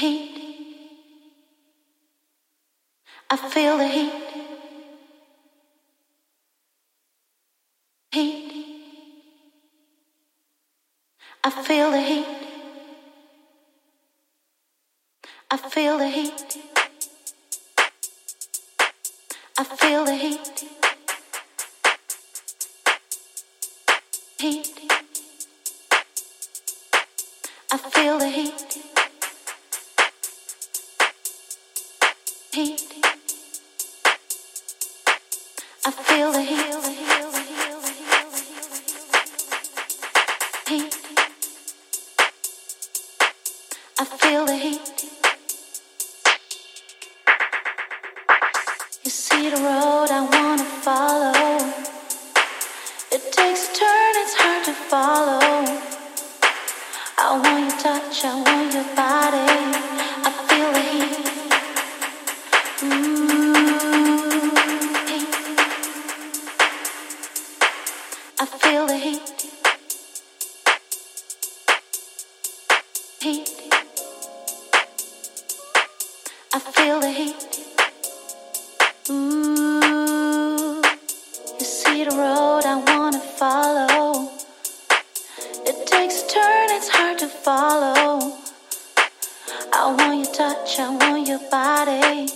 Heat. I feel the heat. Heat. I feel the heat. I feel the heat. I feel the heat. Heat. I feel the heat. Heat. I feel the heat. Heat. I feel the heat. You see the road I wanna follow. It takes a turn, it's hard to follow. I want your touch, I want your body. I feel the heat. Heat. I feel the heat. Heat. I feel the heat. You see the road I wanna follow. It takes a turn, it's hard to follow. I want your touch, I want your body.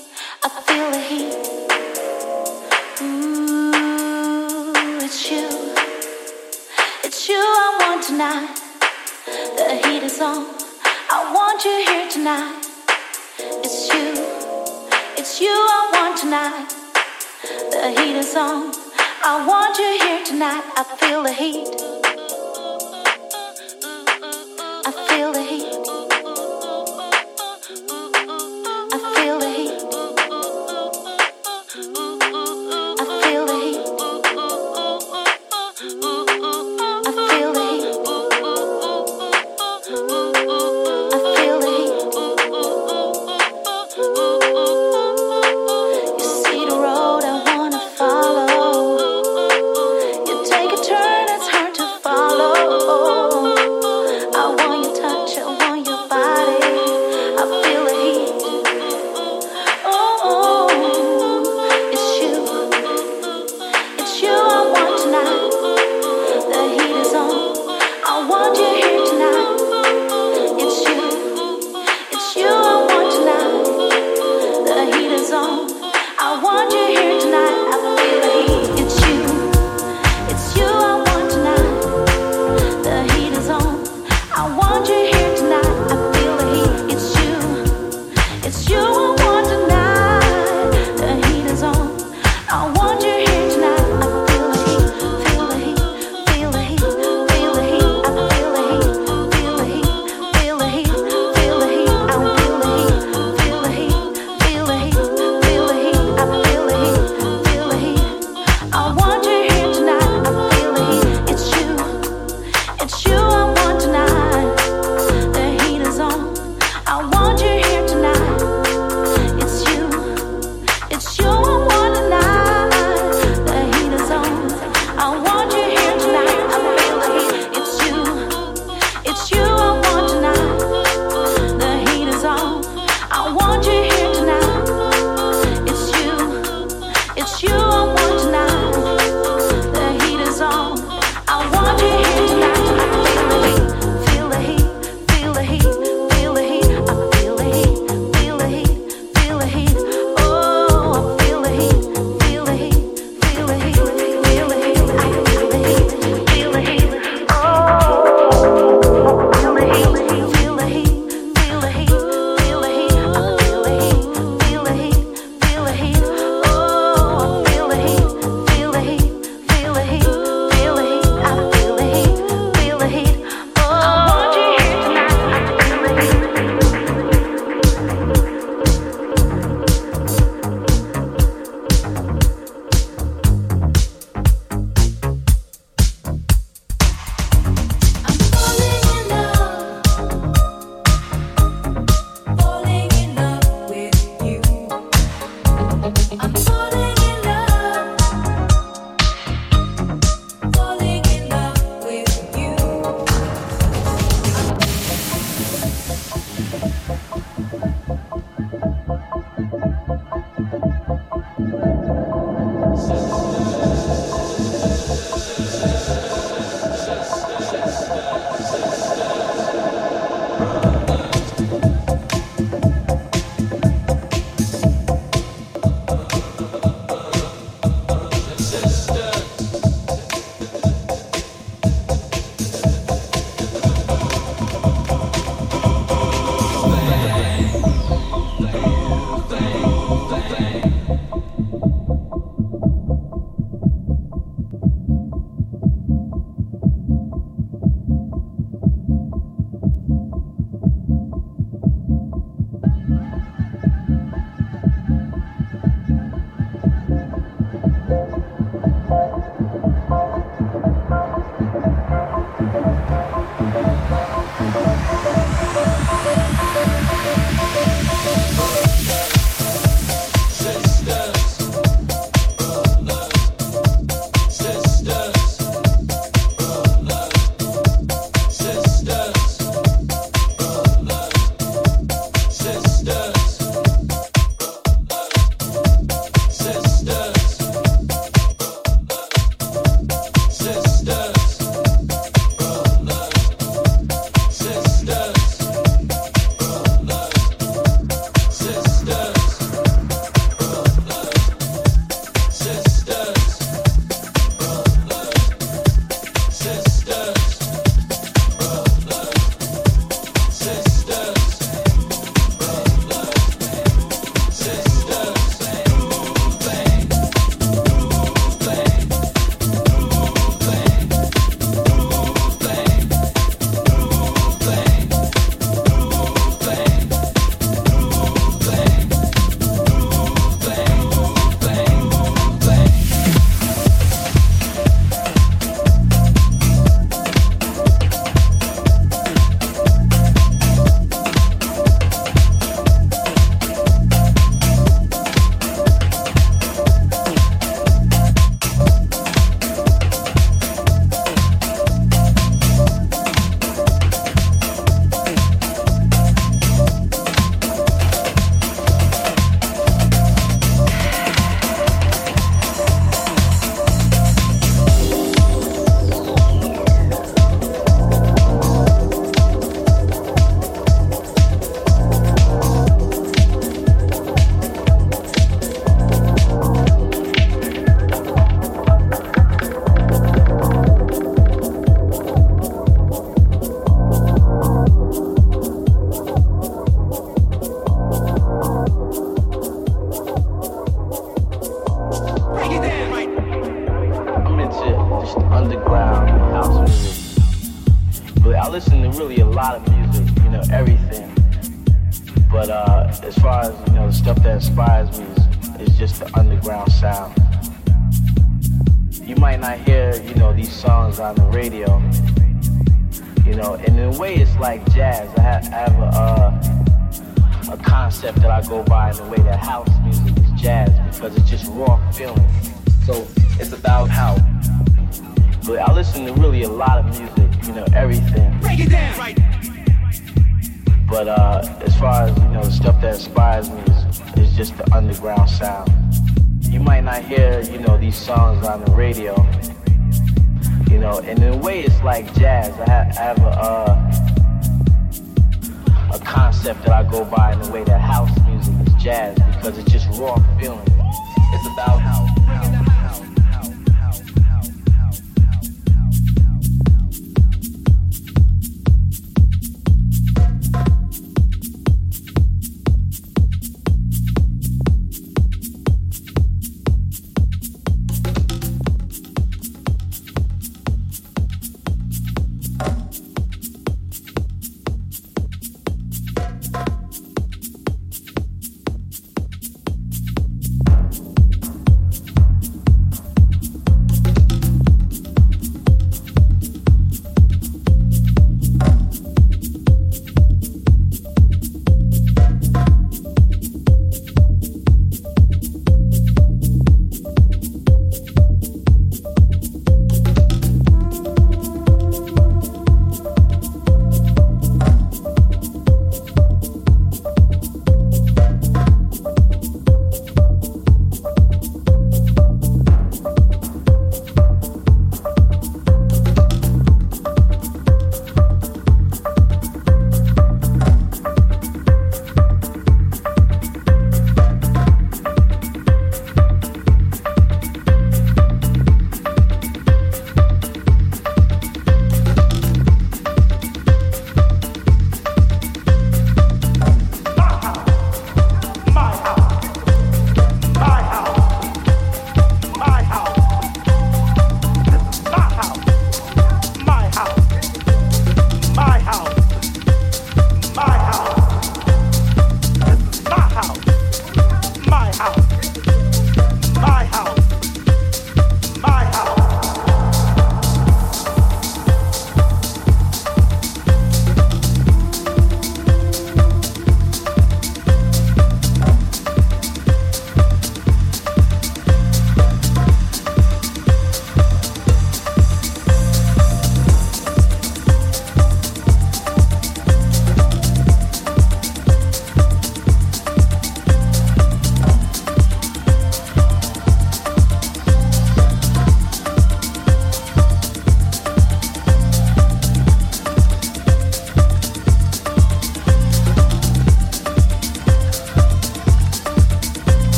I feel the heat. It's you. It's you I want tonight. The heat is on. I want you here tonight. It's you. It's you I want tonight. The heat is on. I want you here tonight. I feel the heat. I feel the heat. I feel the heat. I feel the heat. I feel the heat. I feel the heat. You see the road I wanna follow. You take a turn, it's hard to follow. I want your touch.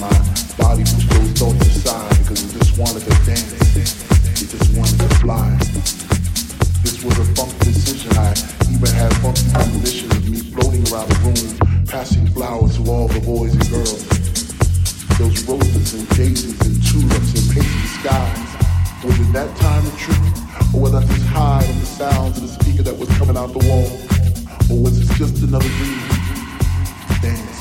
My body was those thoughts aside because it just wanted to dance. It just wanted to fly. This was a funk decision. I even had funky premonition of me floating around the room, passing flowers to all the boys and girls. Those roses and daisies and tulips and painted skies. Was it that time of truth? Or was I just high on the sounds of the speaker that was coming out the wall? Or was it just another dream? Dance.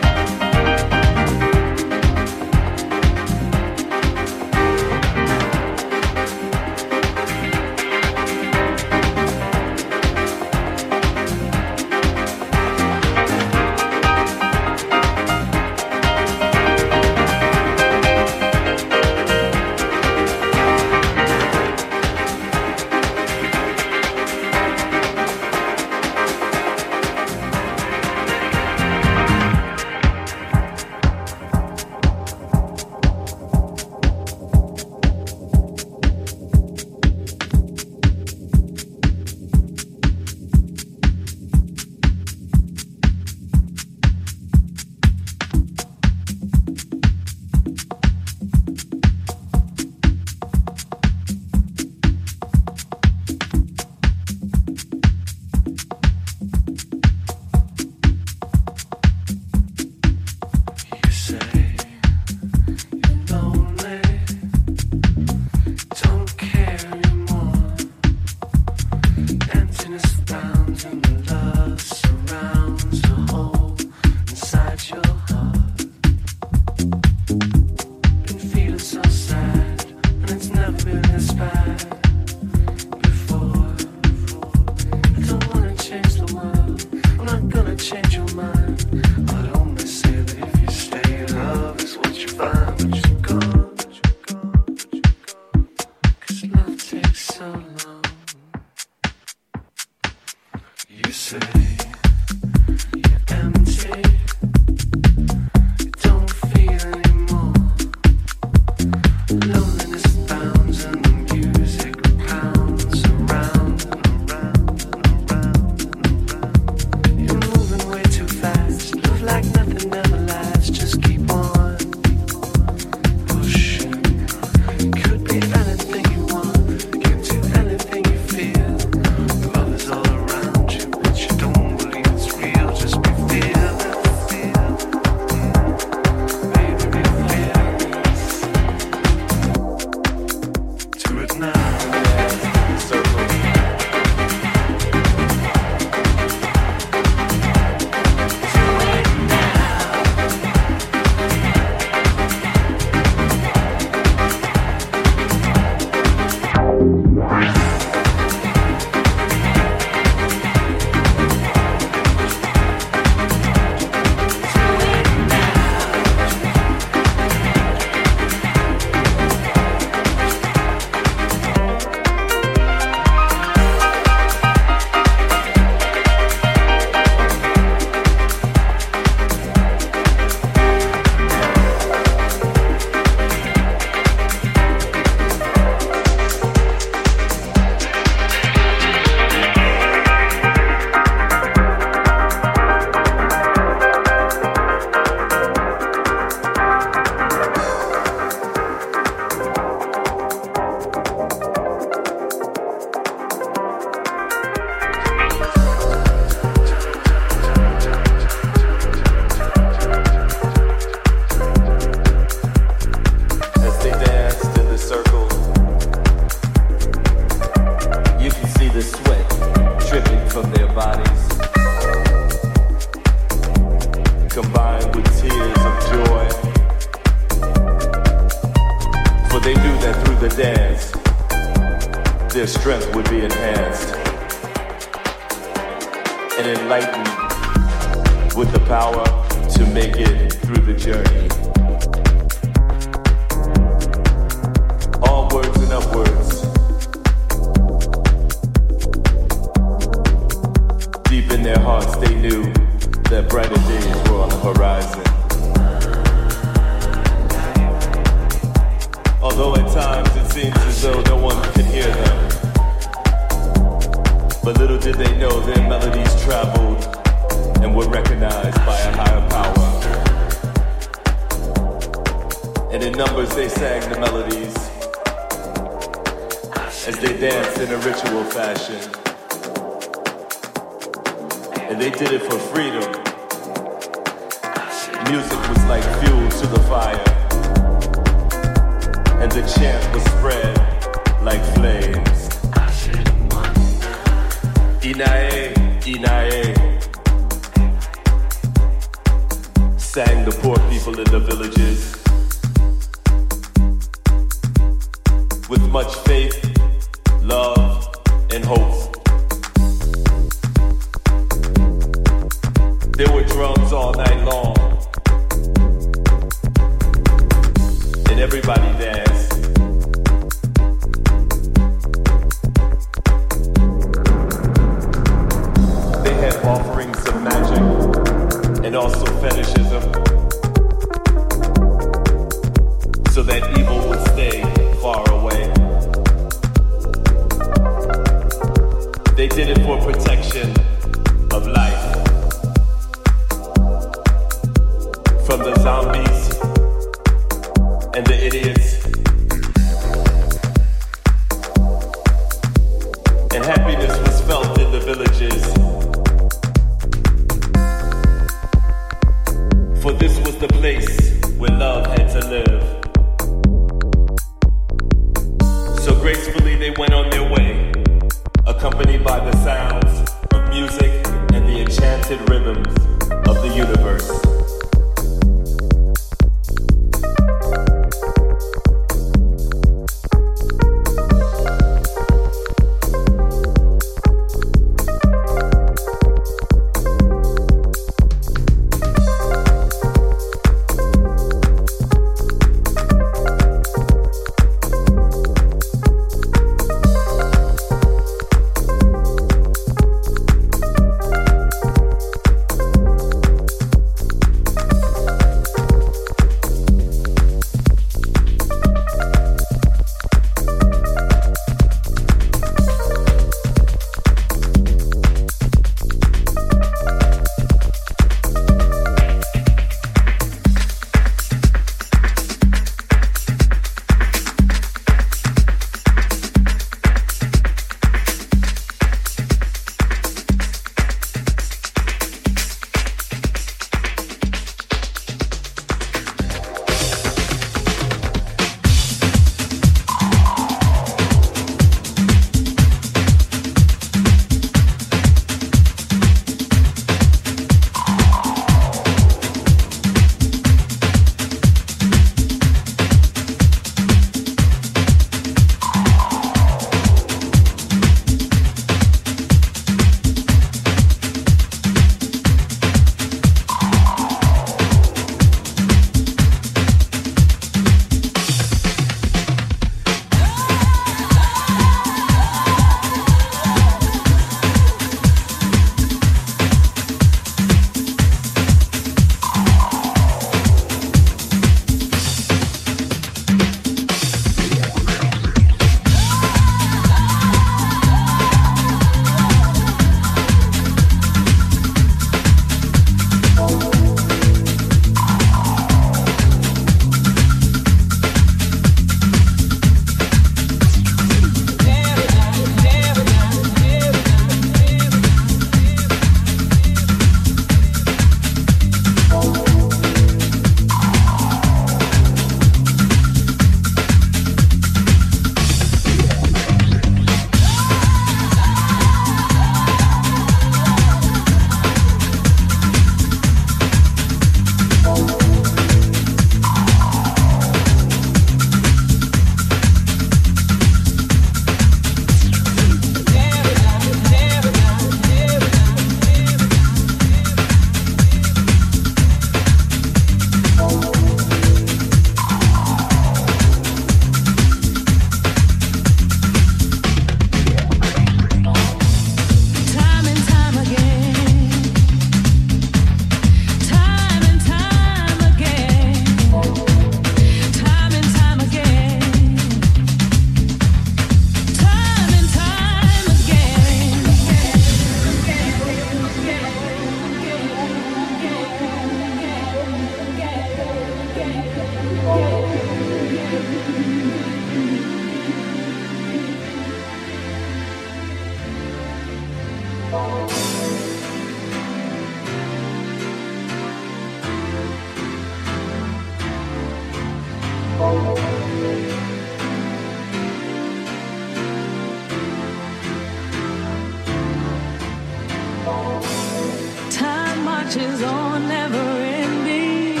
marches on, never ending.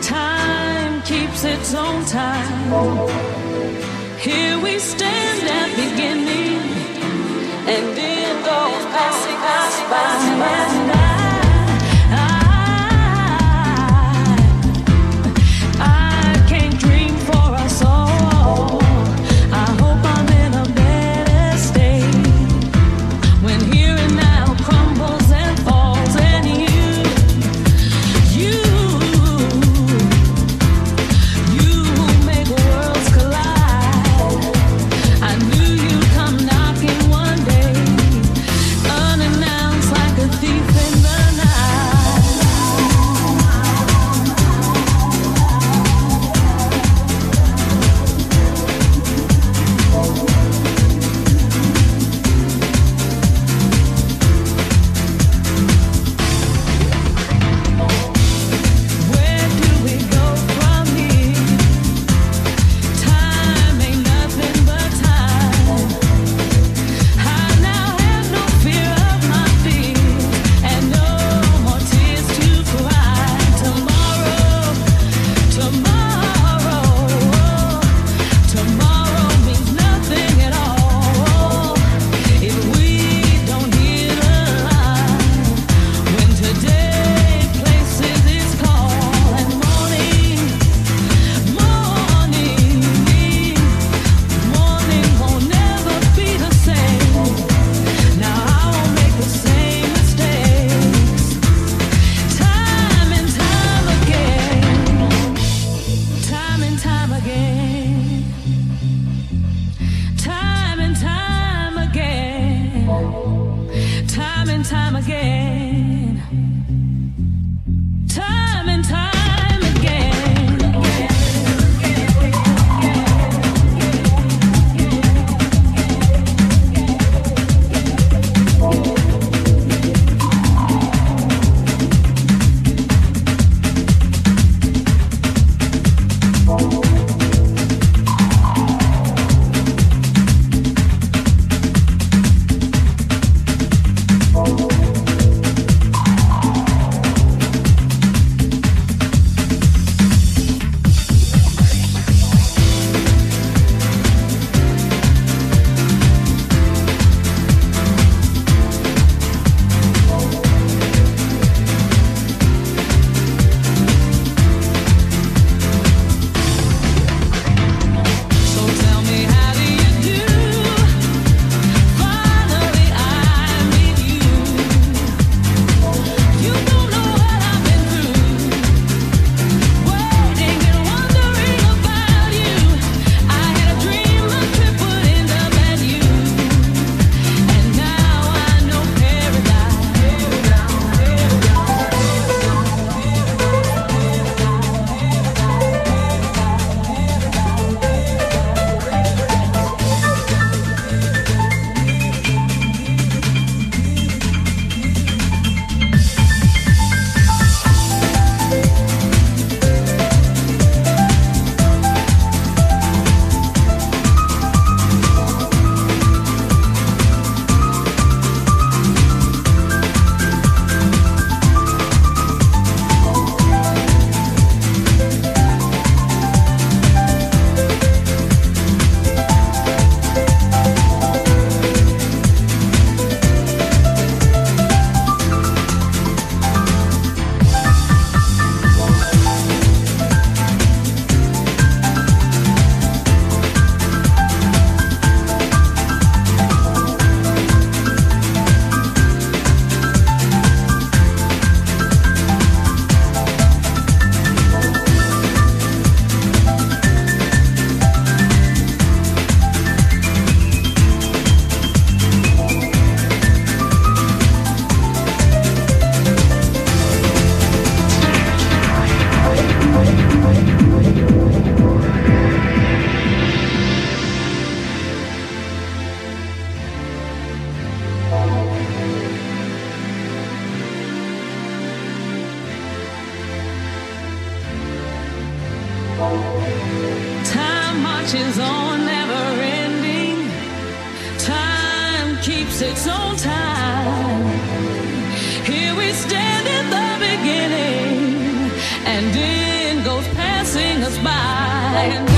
Time keeps its own time. Here we stand at beginning, and it goes passing us by. Time again, time and time. Time marches on, never ending. Time keeps its own time. Here we stand in the by. Been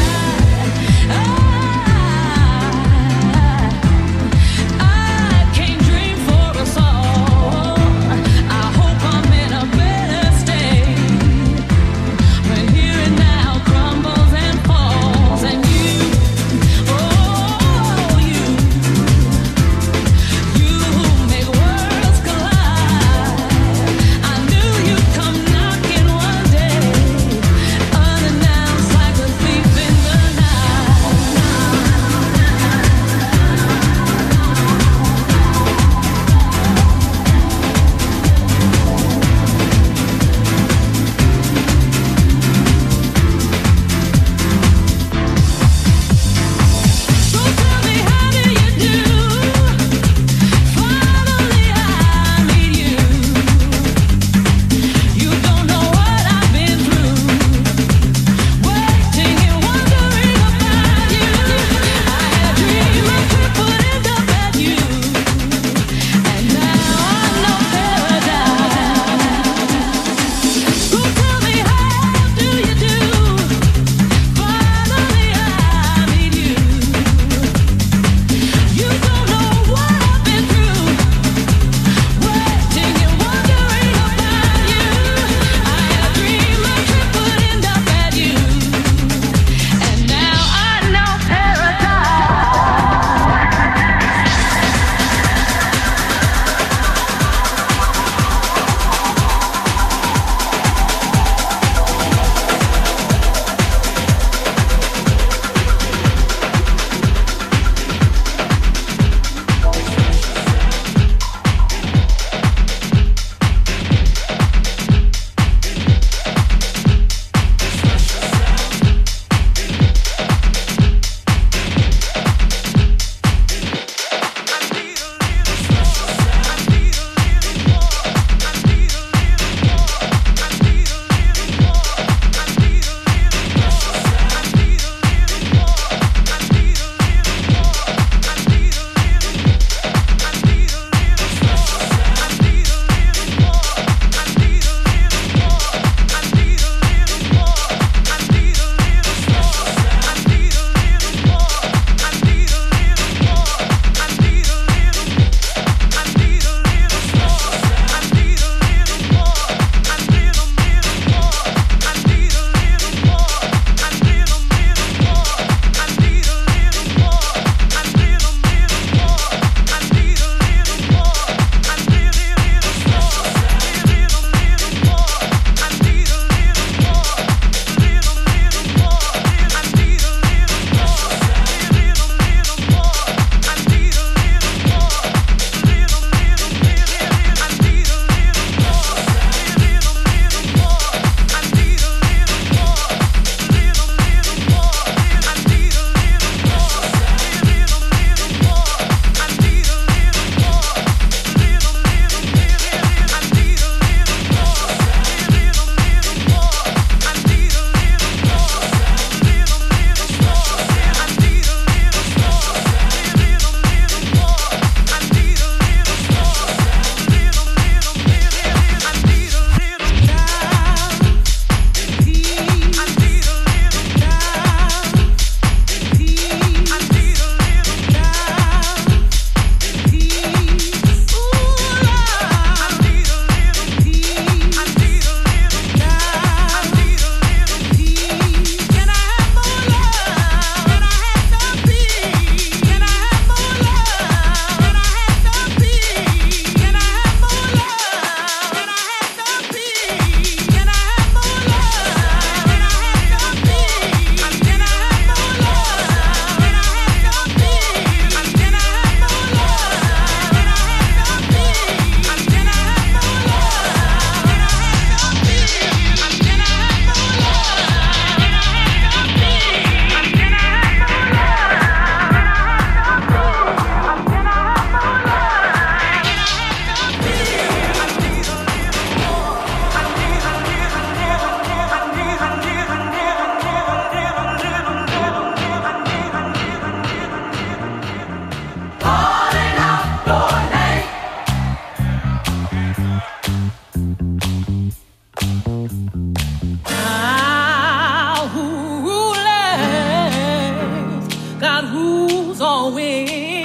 who's always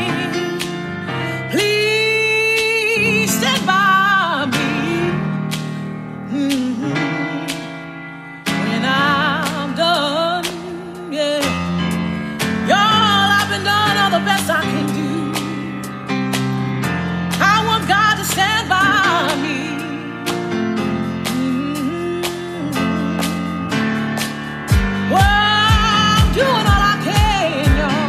pleased by me when I'm done. Yeah, y'all, I've been done all the best I can do. I want God to stand by me. Doing all I can, y'all.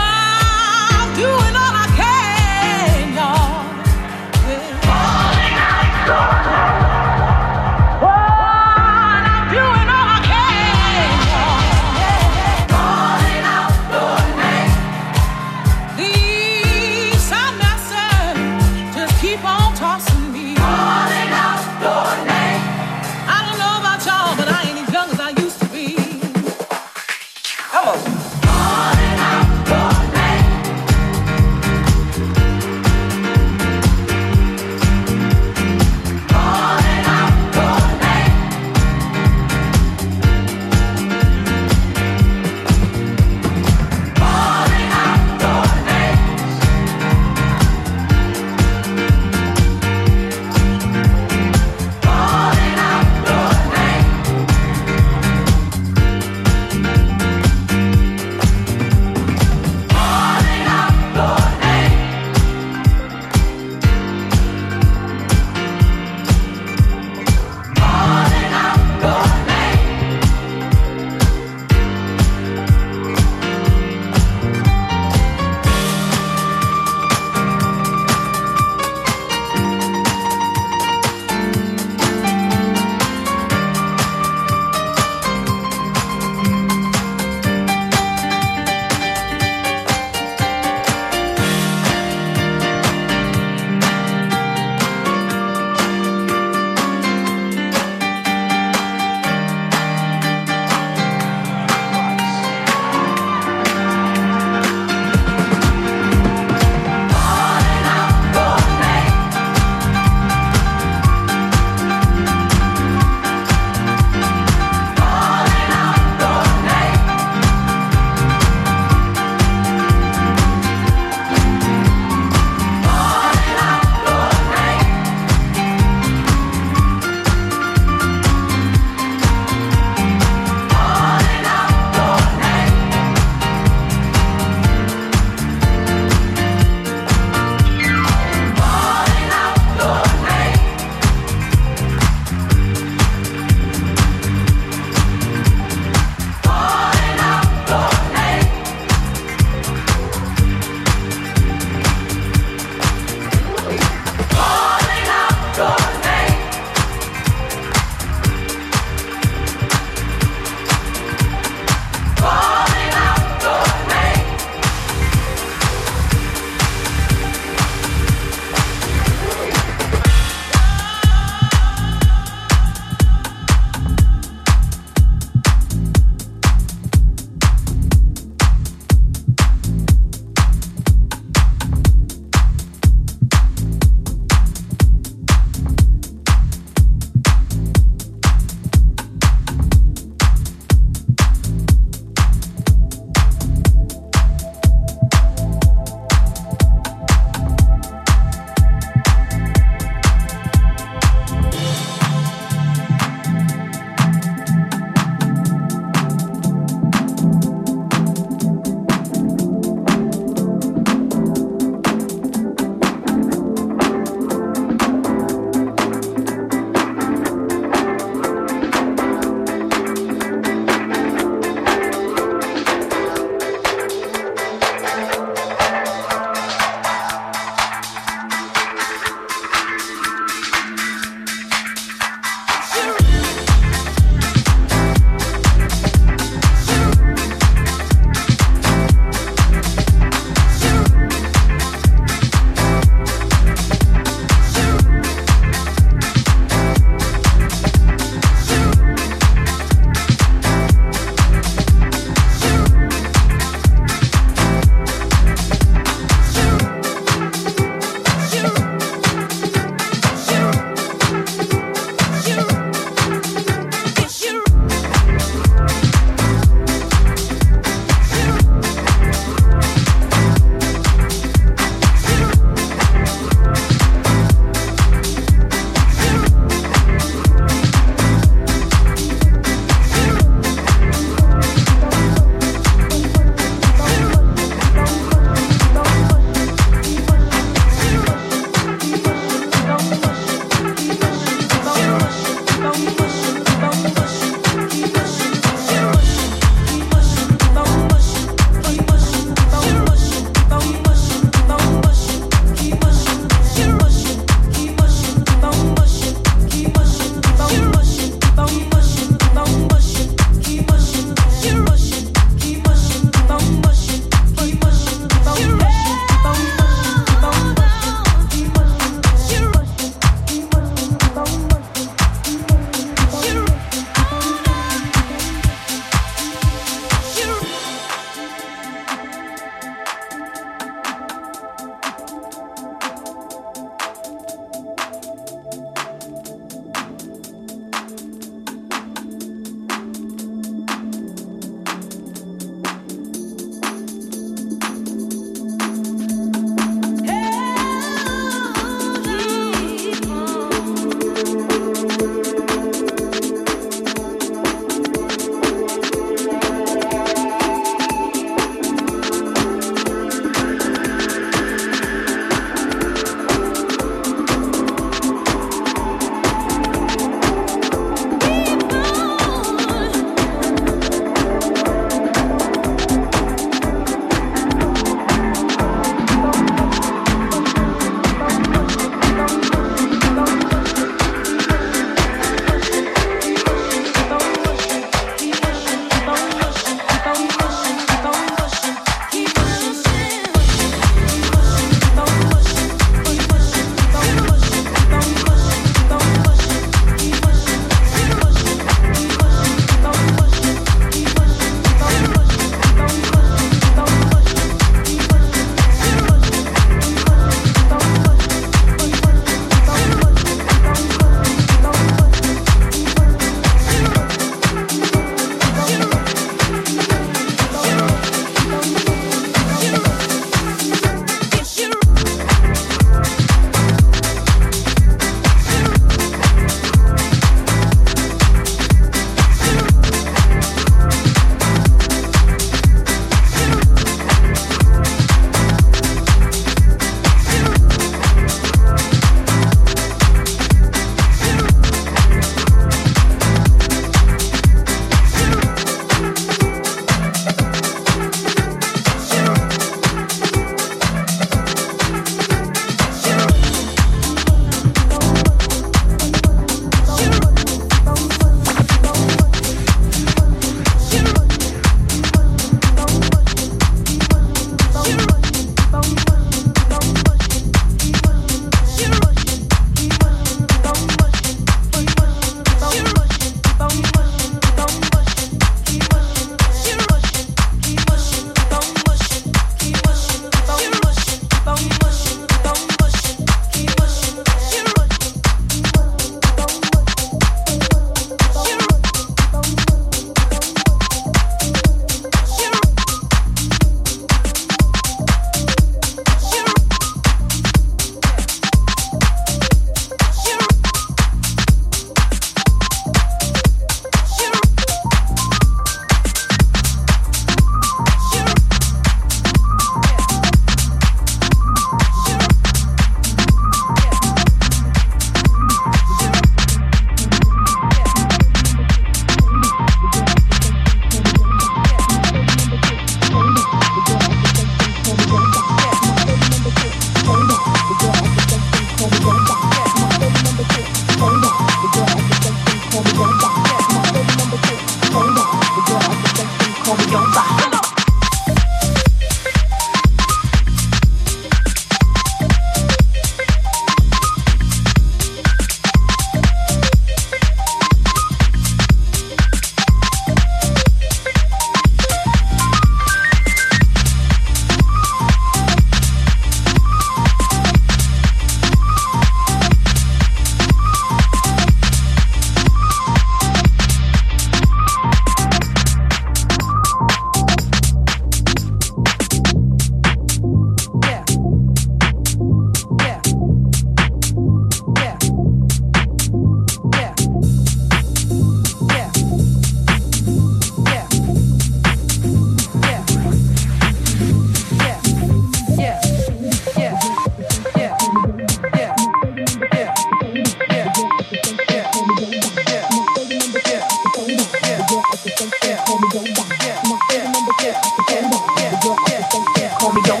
me over.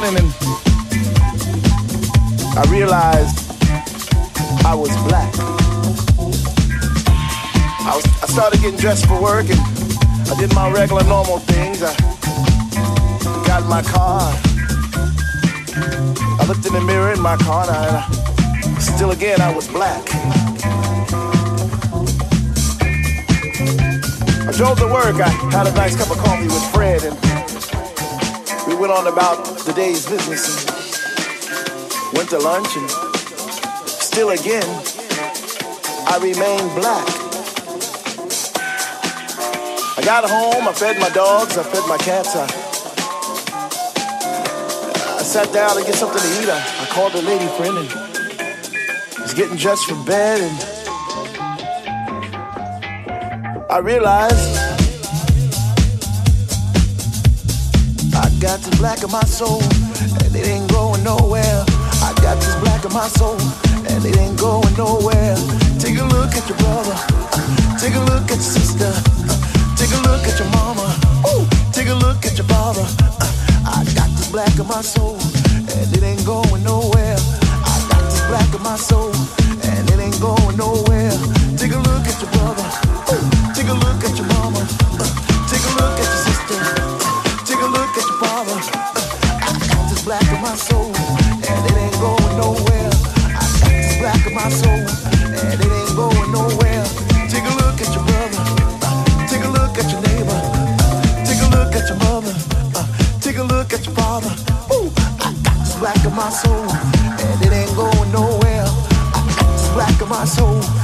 morning and I realized I was black. I started getting dressed for work and I did my regular normal things. I got my car. I looked in the mirror in my car and still again I was black. I drove to work. I had a nice cup of coffee with Fred and we went on about the day's business and went to lunch and still again I remained black. I got home, I fed my dogs, I fed my cats, I sat down to get something to eat. I called a lady friend and was getting dressed for bed and I realized I got this black in my soul, and it ain't going nowhere. I got this black in my soul, and it ain't going nowhere. Take a look at your brother, take a look at your sister, take a look at your mama, ooh, take a look at your father. I got this black in my soul, and it ain't going nowhere. I got this black in my soul, and it ain't going nowhere. Take a look at your brother, ooh, take a look at your mama, take a look at your sister. I got this black in my soul, and it ain't going nowhere. I got this black in my soul, and it ain't going nowhere. Take a look at your brother, take a look at your neighbor, take a look at your mother, take a look at your father. Ooh, I got this black in my soul, and it ain't going nowhere. I got this black in my soul.